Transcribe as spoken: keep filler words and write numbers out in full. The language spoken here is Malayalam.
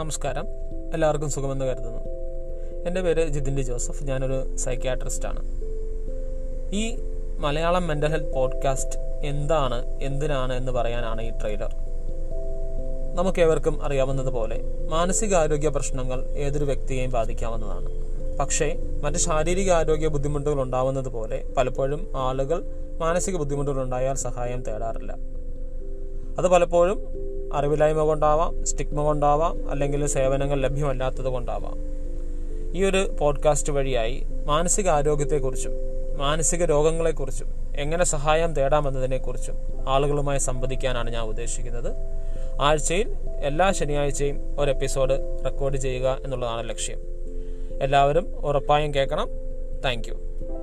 നമസ്കാരം, എല്ലാവർക്കും സുഖമെന്ന് കരുതുന്നു. എൻ്റെ പേര് ജിതിൻ ജോസഫ്. ഞാനൊരു സൈക്യാട്രിസ്റ്റാണ്. ഈ മലയാളം മെൻ്റൽ ഹെൽത്ത് പോഡ്കാസ്റ്റ് എന്താണ്, എന്തിനാണ് എന്ന് പറയാനാണ് ഈ ട്രെയിലർ. നമുക്കേവർക്കും അറിയാവുന്നതുപോലെ മാനസികാരോഗ്യ പ്രശ്നങ്ങൾ ഏതൊരു വ്യക്തിയെയും ബാധിക്കാവുന്നതാണ്. പക്ഷേ മറ്റ് ശാരീരിക ആരോഗ്യ ബുദ്ധിമുട്ടുകൾ ഉണ്ടാവുന്നത് പോലെ പലപ്പോഴും ആളുകൾ മാനസിക ബുദ്ധിമുട്ടുകളുണ്ടായാൽ സഹായം തേടാറില്ല. അത് പലപ്പോഴും അറിവില്ലായ്മ കൊണ്ടാവാം, സ്റ്റിഗ്മ കൊണ്ടാവാം, അല്ലെങ്കിൽ സേവനങ്ങൾ ലഭ്യമല്ലാത്തത് കൊണ്ടാവാം. ഈ ഒരു പോഡ്കാസ്റ്റ് വഴിയായി മാനസികാരോഗ്യത്തെക്കുറിച്ചും മാനസിക രോഗങ്ങളെക്കുറിച്ചും എങ്ങനെ സഹായം തേടാമെന്നതിനെക്കുറിച്ചും ആളുകളുമായി സംവദിക്കാനാണ് ഞാൻ ഉദ്ദേശിക്കുന്നത്. ആഴ്ചയിൽ എല്ലാ ശനിയാഴ്ചയും ഒരു എപ്പിസോഡ് റെക്കോർഡ് ചെയ്യുക എന്നുള്ളതാണ് ലക്ഷ്യം. എല്ലാവരും ഉറപ്പായും കേൾക്കണം. Thank U.